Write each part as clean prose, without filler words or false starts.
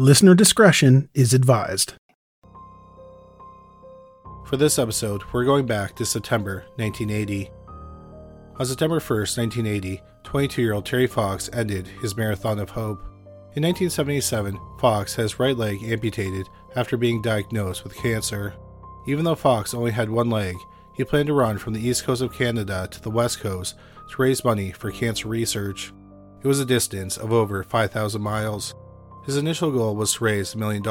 Listener discretion is advised. For this episode, we're going back to September 1980. On September 1st, 1980, 22-year-old Terry Fox ended his marathon of hope. In 1977, Fox had his right leg amputated after being diagnosed with cancer. Even though Fox only had one leg, he planned to run from the east coast of Canada to the west coast to raise money for cancer research. It was a distance of over 5,000 miles. His initial goal was to raise $1 million.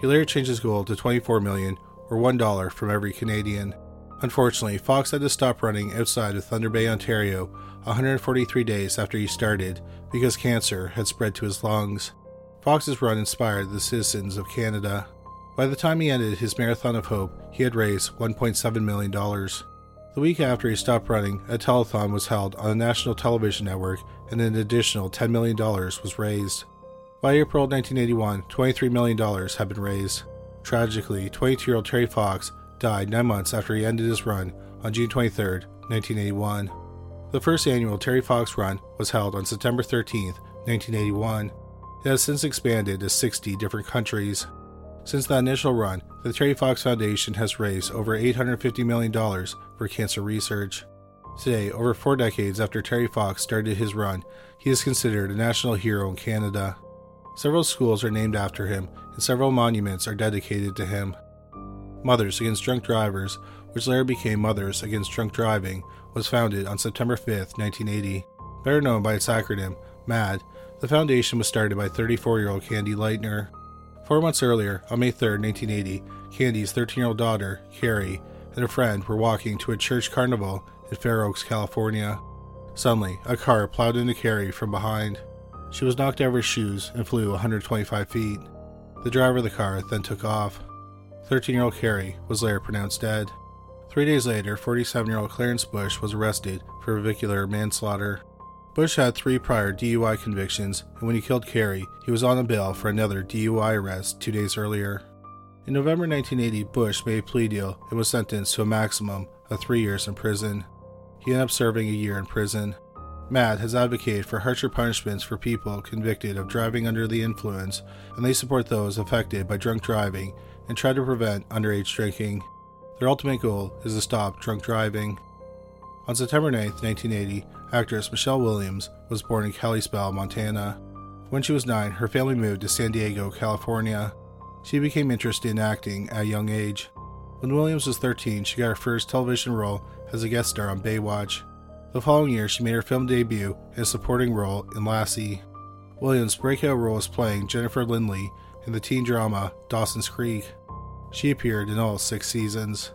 He later changed his goal to $24 million, or $1 from every Canadian. Unfortunately, Fox had to stop running outside of Thunder Bay, Ontario, 143 days after he started because cancer had spread to his lungs. Fox's run inspired the citizens of Canada. By the time he ended his marathon of hope, he had raised $1.7 million. The week after he stopped running, a telethon was held on a national television network and an additional $10 million was raised. By April 1981, $23 million had been raised. Tragically, 22-year-old Terry Fox died 9 months after he ended his run on June 23, 1981. The first annual Terry Fox Run was held on September 13, 1981. It has since expanded to 60 different countries. Since that initial run, the Terry Fox Foundation has raised over $850 million for cancer research. Today, over 4 decades after Terry Fox started his run, he is considered a national hero in Canada. Several schools are named after him, and several monuments are dedicated to him. Mothers Against Drunk Drivers, which later became Mothers Against Drunk Driving, was founded on September 5, 1980. Better known by its acronym, MADD, the foundation was started by 34-year-old Candy Lightner. 4 months earlier, on May 3, 1980, Candy's 13-year-old daughter, Carrie, and a friend were walking to a church carnival in Fair Oaks, California. Suddenly, a car plowed into Carrie from behind. She was knocked out of her shoes and flew 125 feet. The driver of the car then took off. 13-year-old Carrie was later pronounced dead. 3 days later, 47-year-old Clarence Bush was arrested for vehicular manslaughter. Bush had 3 prior DUI convictions, and when he killed Carrie, he was on a bail for another DUI arrest 2 days earlier. In November 1980, Bush made a plea deal and was sentenced to a maximum of 3 years in prison. He ended up serving a year in prison. MADD has advocated for harsher punishments for people convicted of driving under the influence, and they support those affected by drunk driving and try to prevent underage drinking. Their ultimate goal is to stop drunk driving. On September 9, 1980, actress Michelle Williams was born in Kalispell, Montana. When she was 9, her family moved to San Diego, California. She became interested in acting at a young age. When Williams was 13, she got her first television role as a guest star on Baywatch. The following year, she made her film debut in a supporting role in Lassie. Williams' breakout role was playing Jennifer Lindley in the teen drama Dawson's Creek. She appeared in all 6 seasons.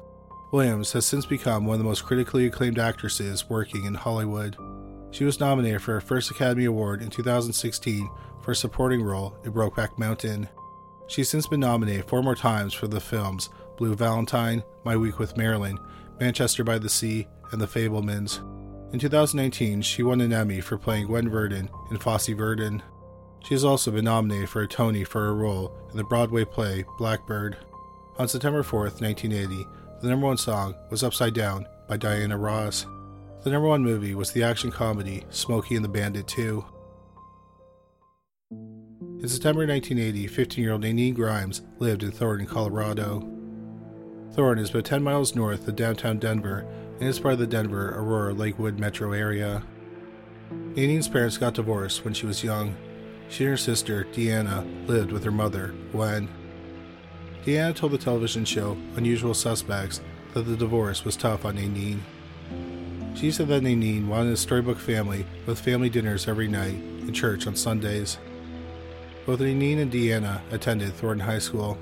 Williams has since become one of the most critically acclaimed actresses working in Hollywood. She was nominated for her first Academy Award in 2016 for a supporting role in Brokeback Mountain. She's since been nominated 4 more times for the films Blue Valentine, My Week with Marilyn, Manchester by the Sea, and The Fablemans. In 2019, she won an Emmy for playing Gwen Verdon in Fosse Verdon. She has also been nominated for a Tony for her role in the Broadway play Blackbird. On September 4, 1980, the #1 song was Upside Down by Deanna Ross. The #1 movie was the action comedy Smokey and the Bandit 2. In September 1980, 15-year-old Nanine Grimes lived in Thornton, Colorado. Thornton is about 10 miles north of downtown Denver, and is part of the Denver-Aurora-Lakewood metro area. Nanine's parents got divorced when she was young. She and her sister, Deanna, lived with her mother, Gwen. Deanna told the television show, Unusual Suspects, that the divorce was tough on Nanine. She said that Nanine wanted a storybook family with family dinners every night and church on Sundays. Both Nanine and Deanna attended Thornton High School.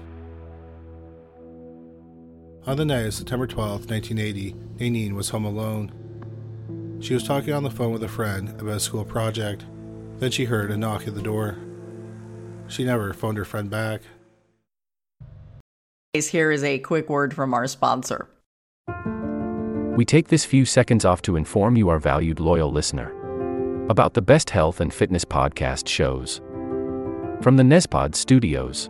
On the night of September 12, 1980, Nanine was home alone. She was talking on the phone with a friend about a school project. Then she heard a knock at the door. She never phoned her friend back. Here is a quick word from our sponsor. We take this few seconds off to inform you, our valued loyal listener, about the best health and fitness podcast shows from the Nespod Studios.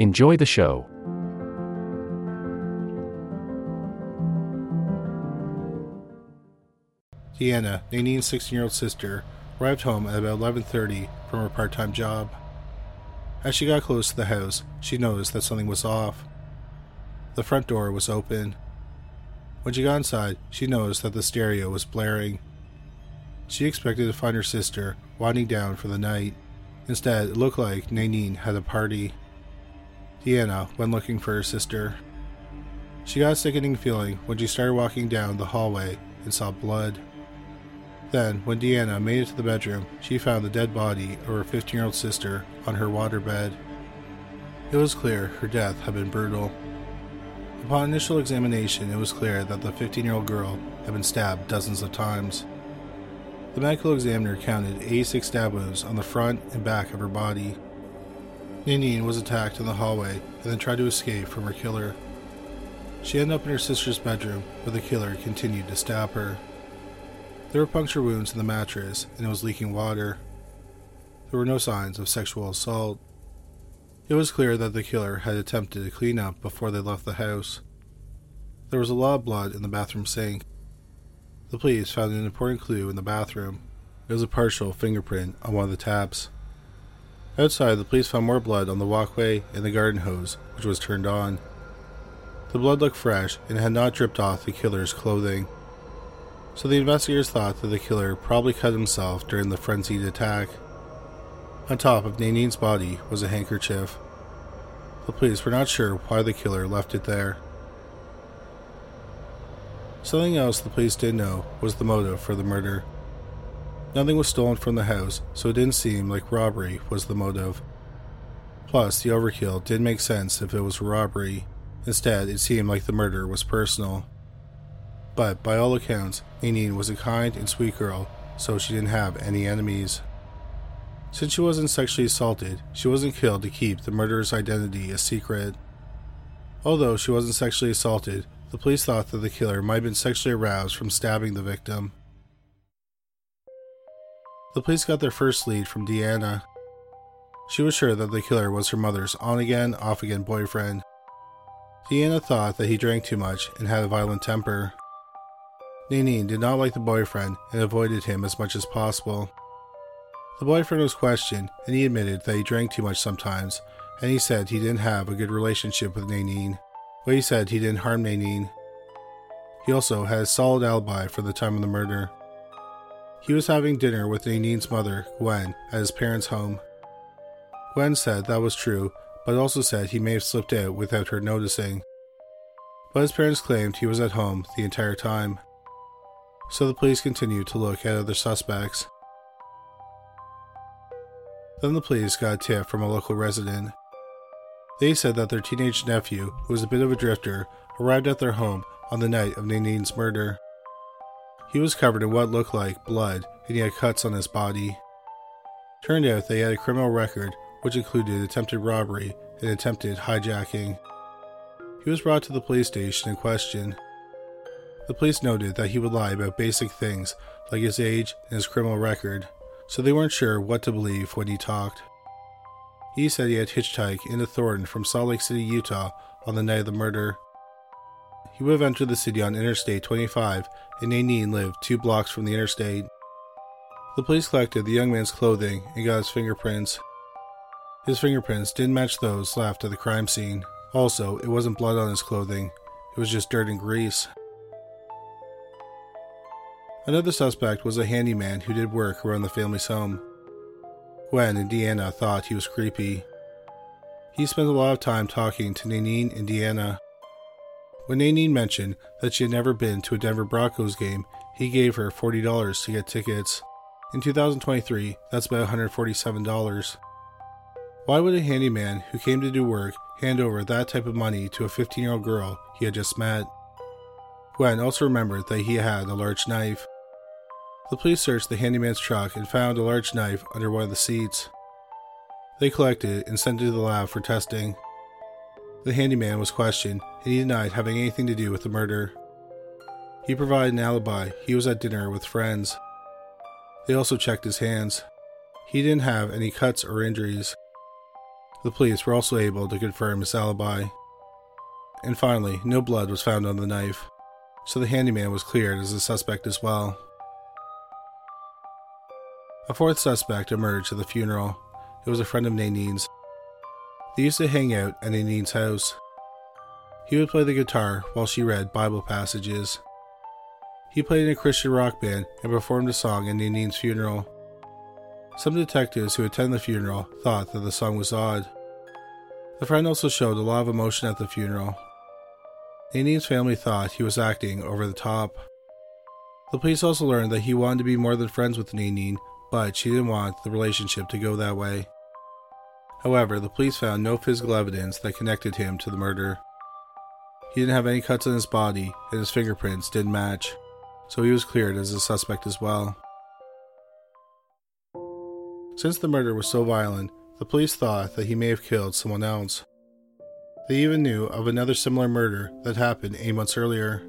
Enjoy the show. Deanna, Nanine's 16-year-old sister, arrived home at about 11:30 from her part-time job. As she got close to the house, she noticed that something was off. The front door was open. When she got inside, she noticed that the stereo was blaring. She expected to find her sister winding down for the night. Instead, it looked like Nanine had a party. Deanna went looking for her sister. She got a sickening feeling when she started walking down the hallway and saw blood. Then, when Deanna made it to the bedroom, she found the dead body of her 15-year-old sister on her waterbed. It was clear her death had been brutal. Upon initial examination, it was clear that the 15-year-old girl had been stabbed dozens of times. The medical examiner counted 86 stab wounds on the front and back of her body. Nanine was attacked in the hallway and then tried to escape from her killer. She ended up in her sister's bedroom, where the killer continued to stab her. There were puncture wounds in the mattress, and it was leaking water. There were no signs of sexual assault. It was clear that the killer had attempted to clean up before they left the house. There was a lot of blood in the bathroom sink. The police found an important clue in the bathroom. It was a partial fingerprint on one of the taps. Outside, the police found more blood on the walkway and the garden hose, which was turned on. The blood looked fresh and had not dripped off the killer's clothing. So the investigators thought that the killer probably cut himself during the frenzied attack. On top of Nanine's body was a handkerchief. The police were not sure why the killer left it there. Something else the police didn't know was the motive for the murder. Nothing was stolen from the house, so it didn't seem like robbery was the motive. Plus, the overkill didn't make sense if it was robbery. Instead, it seemed like the murder was personal. But by all accounts, Nanine was a kind and sweet girl, so she didn't have any enemies. Since she wasn't sexually assaulted, she wasn't killed to keep the murderer's identity a secret. Although she wasn't sexually assaulted, the police thought that the killer might have been sexually aroused from stabbing the victim. The police got their first lead from Deanna. She was sure that the killer was her mother's on-again, off-again boyfriend. Deanna thought that he drank too much and had a violent temper. Nanine did not like the boyfriend and avoided him as much as possible. The boyfriend was questioned, and he admitted that he drank too much sometimes, and he said he didn't have a good relationship with Nanine, but he said he didn't harm Nanine. He also had a solid alibi for the time of the murder. He was having dinner with Nanine's mother, Gwen, at his parents' home. Gwen said that was true, but also said he may have slipped out without her noticing. But his parents claimed he was at home the entire time. So the police continued to look at other suspects. Then the police got a tip from a local resident. They said that their teenage nephew, who was a bit of a drifter, arrived at their home on the night of Nanine's murder. He was covered in what looked like blood, and he had cuts on his body. Turned out they had a criminal record, which included attempted robbery and attempted hijacking. He was brought to the police station and questioned. The police noted that he would lie about basic things like his age and his criminal record, so they weren't sure what to believe when he talked. He said he had hitchhiked into Thornton from Salt Lake City, Utah on the night of the murder. He would have entered the city on Interstate 25, and Nanine lived 2 blocks from the interstate. The police collected the young man's clothing and got his fingerprints. His fingerprints didn't match those left at the crime scene. Also, it wasn't blood on his clothing, it was just dirt and grease. Another suspect was a handyman who did work around the family's home. Gwen and Deanna thought he was creepy. He spent a lot of time talking to Nanine and Deanna. When Nanine mentioned that she had never been to a Denver Broncos game, he gave her $40 to get tickets. In 2023, that's about $147. Why would a handyman who came to do work hand over that type of money to a 15-year-old girl he had just met? Gwen also remembered that he had a large knife. The police searched the handyman's truck and found a large knife under one of the seats. They collected it and sent it to the lab for testing. The handyman was questioned, and he denied having anything to do with the murder. He provided an alibi. He was at dinner with friends. They also checked his hands. He didn't have any cuts or injuries. The police were also able to confirm his alibi. And finally, no blood was found on the knife, so the handyman was cleared as a suspect as well. A fourth suspect emerged at the funeral. It was a friend of Nanine's. They used to hang out at Nanine's house. He would play the guitar while she read Bible passages. He played in a Christian rock band and performed a song at Nanine's funeral. Some detectives who attended the funeral thought that the song was odd. The friend also showed a lot of emotion at the funeral. Nanine's family thought he was acting over the top. The police also learned that he wanted to be more than friends with Nanine, but she didn't want the relationship to go that way. However, the police found no physical evidence that connected him to the murder. He didn't have any cuts on his body, and his fingerprints didn't match, so he was cleared as a suspect as well. Since the murder was so violent, the police thought that he may have killed someone else. They even knew of another similar murder that happened 8 months earlier.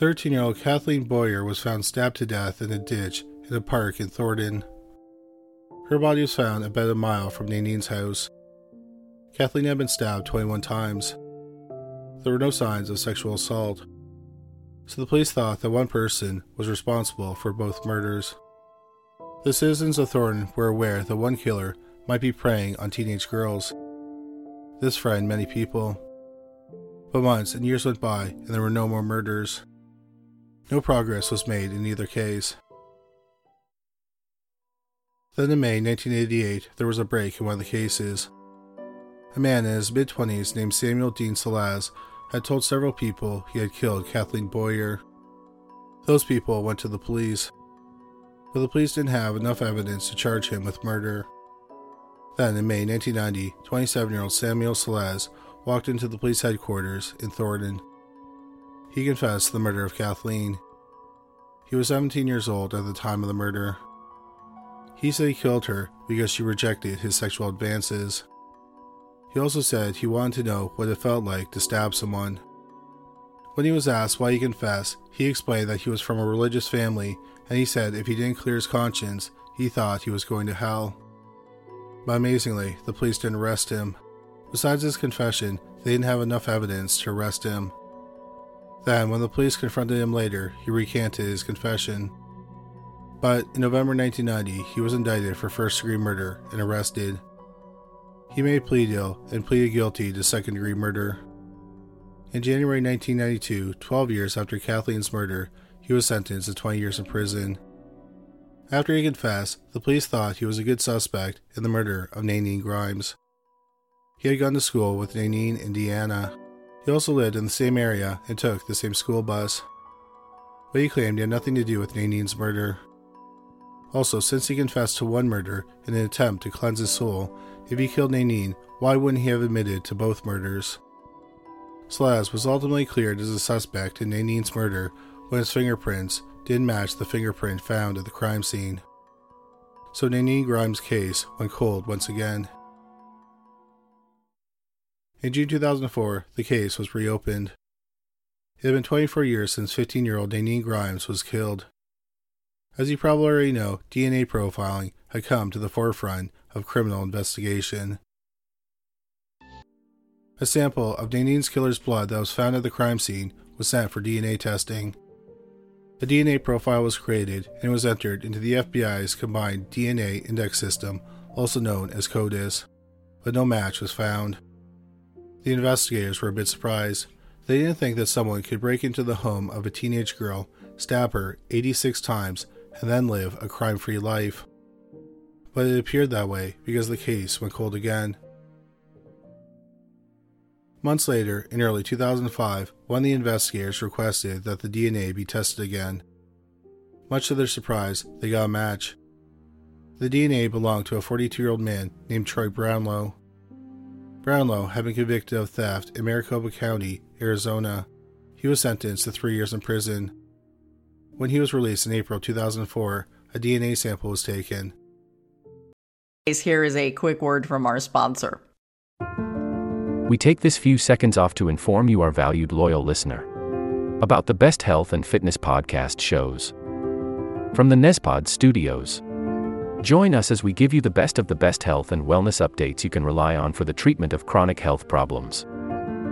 13-year-old Kathleen Boyer was found stabbed to death in a ditch in a park in Thornton. Her body was found about a mile from Nanine's house. Kathleen had been stabbed 21 times. There were no signs of sexual assault, so the police thought that one person was responsible for both murders. The citizens of Thornton were aware that one killer might be preying on teenage girls. This frightened many people. But months and years went by and there were no more murders. No progress was made in either case. Then in May 1988, there was a break in one of the cases. A man in his mid-20s named Samuel Dean Salazar had told several people he had killed Kathleen Boyer. Those people went to the police, but the police didn't have enough evidence to charge him with murder. Then, in May 1990, 27-year-old Samuel Salazar walked into the police headquarters in Thornton. He confessed the murder of Kathleen. He was 17 years old at the time of the murder. He said he killed her because she rejected his sexual advances. He also said he wanted to know what it felt like to stab someone. When he was asked why he confessed, he explained that he was from a religious family, and he said if he didn't clear his conscience, he thought he was going to hell. But amazingly, the police didn't arrest him. Besides his confession, they didn't have enough evidence to arrest him. Then, when the police confronted him later, he recanted his confession. But in November 1990, he was indicted for first-degree murder and arrested. He made a plea deal and pleaded guilty to second-degree murder. In January 1992, 12 years after Kathleen's murder, he was sentenced to 20 years in prison. After he confessed, the police thought he was a good suspect in the murder of Nanine Grimes. He had gone to school with Nanine and Deanna. He also lived in the same area and took the same school bus. But he claimed he had nothing to do with Nanine's murder. Also, since he confessed to one murder in an attempt to cleanse his soul, If he killed Nanine, why wouldn't he have admitted to both murders? Slaz was ultimately cleared as a suspect in Nanine's murder when his fingerprints didn't match the fingerprint found at the crime scene. So Nanine Grimes' case went cold once again. In June 2004, the case was reopened. It had been 24 years since 15-year-old Nanine Grimes was killed. As you probably already know, DNA profiling had come to the forefront of criminal investigation. A sample of Nanine's killer's blood that was found at the crime scene was sent for DNA testing. A DNA profile was created and was entered into the FBI's Combined DNA Index System, also known as CODIS, but no match was found. The investigators were a bit surprised. They didn't think that someone could break into the home of a teenage girl, stab her 86 times, and then live a crime-free life. But it appeared that way because the case went cold again. Months later, in early 2005, one of the investigators requested that the DNA be tested again. Much to their surprise, they got a match. The DNA belonged to a 42-year-old man named Troy Brownlow. Brownlow had been convicted of theft in Maricopa County, Arizona. He was sentenced to 3 years in prison. When he was released in April 2004, a DNA sample was taken. Here is a quick word from our sponsor. We take this few seconds off to inform you, our valued loyal listener, about the best health and fitness podcast shows from the Nespod Studios. Join us as we give you the best of the best health and wellness updates you can rely on for the treatment of chronic health problems.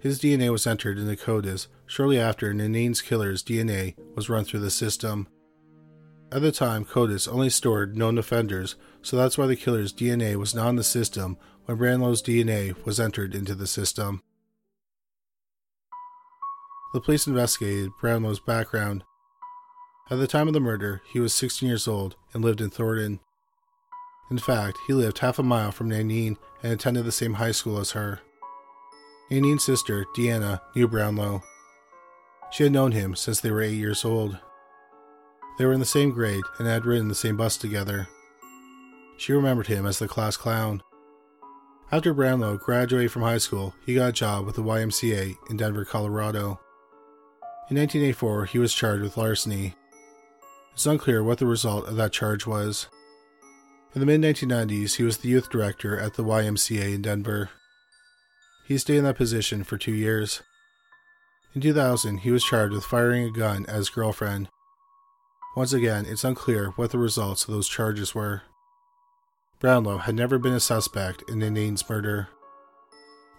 His DNA was entered into CODIS shortly after Nanine's killer's DNA was run through the system. At the time, CODIS only stored known offenders, so that's why the killer's DNA was not in the system when Brownlow's DNA was entered into the system. The police investigated Brownlow's background. At the time of the murder, he was 16 years old and lived in Thornton. In fact, he lived half a mile from Nanine and attended the same high school as her. Nanine's sister, Deanna, knew Brownlow. She had known him since they were 8 years old. They were in the same grade and had ridden the same bus together. She remembered him as the class clown. After Brownlow graduated from high school, he got a job with the YMCA in Denver, Colorado. In 1984, he was charged with larceny. It's unclear what the result of that charge was. In the mid-1990s, he was the youth director at the YMCA in Denver. He stayed in that position for 2 years. In 2000, he was charged with firing a gun at his girlfriend. Once again, it's unclear what the results of those charges were. Brownlow had never been a suspect in Nanine's murder.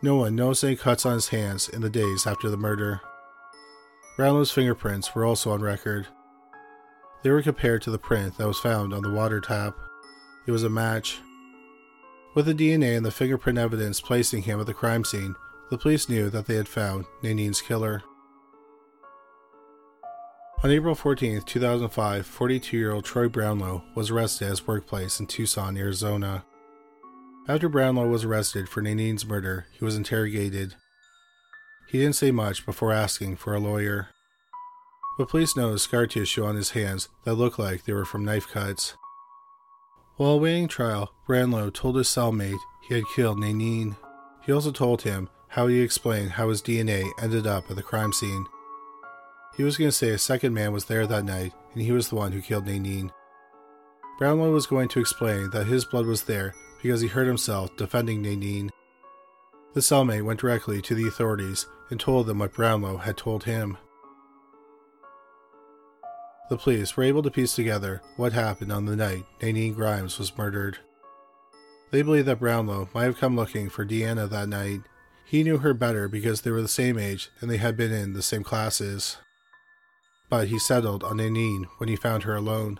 No one noticed any cuts on his hands in the days after the murder. Brownlow's fingerprints were also on record. They were compared to the print that was found on the water tap. It was a match. With the DNA and the fingerprint evidence placing him at the crime scene, the police knew that they had found Nanine's killer. On April 14, 2005, 42-year-old Troy Brownlow was arrested at his workplace in Tucson, Arizona. After Brownlow was arrested for Nanine's murder, he was interrogated. He didn't say much before asking for a lawyer. But police noticed scar tissue on his hands that looked like they were from knife cuts. While awaiting trial, Brownlow told his cellmate he had killed Nanine. He also told him how he explained how his DNA ended up at the crime scene. He was going to say a second man was there that night, and he was the one who killed Nanine. Brownlow was going to explain that his blood was there because he hurt himself defending Nanine. The cellmate went directly to the authorities and told them what Brownlow had told him. The police were able to piece together what happened on the night Nanine Grimes was murdered. They believe that Brownlow might have come looking for Deanna that night. He knew her better because they were the same age and they had been in the same classes. But he settled on Nanine when he found her alone.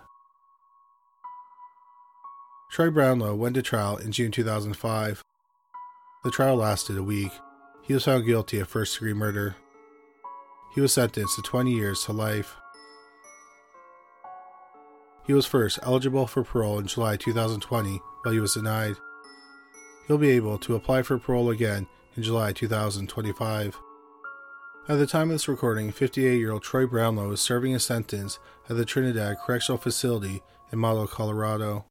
Troy Brownlow went to trial in June 2005. The trial lasted a week. He was found guilty of first-degree murder. He was sentenced to 20 years to life. He was first eligible for parole in July 2020, but he was denied. He'll be able to apply for parole again in July 2025. At the time of this recording, 58-year-old Troy Brownlow is serving a sentence at the Trinidad Correctional Facility in Model, Colorado.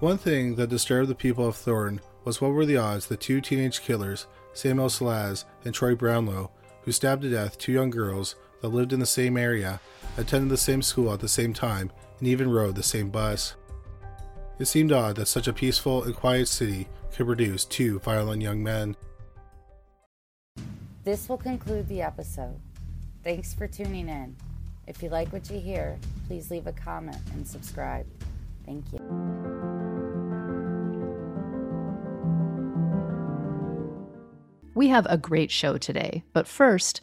One thing that disturbed the people of Thornton was what were the odds that two teenage killers, Samuel Salazar and Troy Brownlow, who stabbed to death two young girls that lived in the same area, attended the same school at the same time, and even rode the same bus. It seemed odd that such a peaceful and quiet city could produce two violent young men. This will conclude the episode. Thanks for tuning in. If you like what you hear, please leave a comment and subscribe. Thank you. We have a great show today, but first,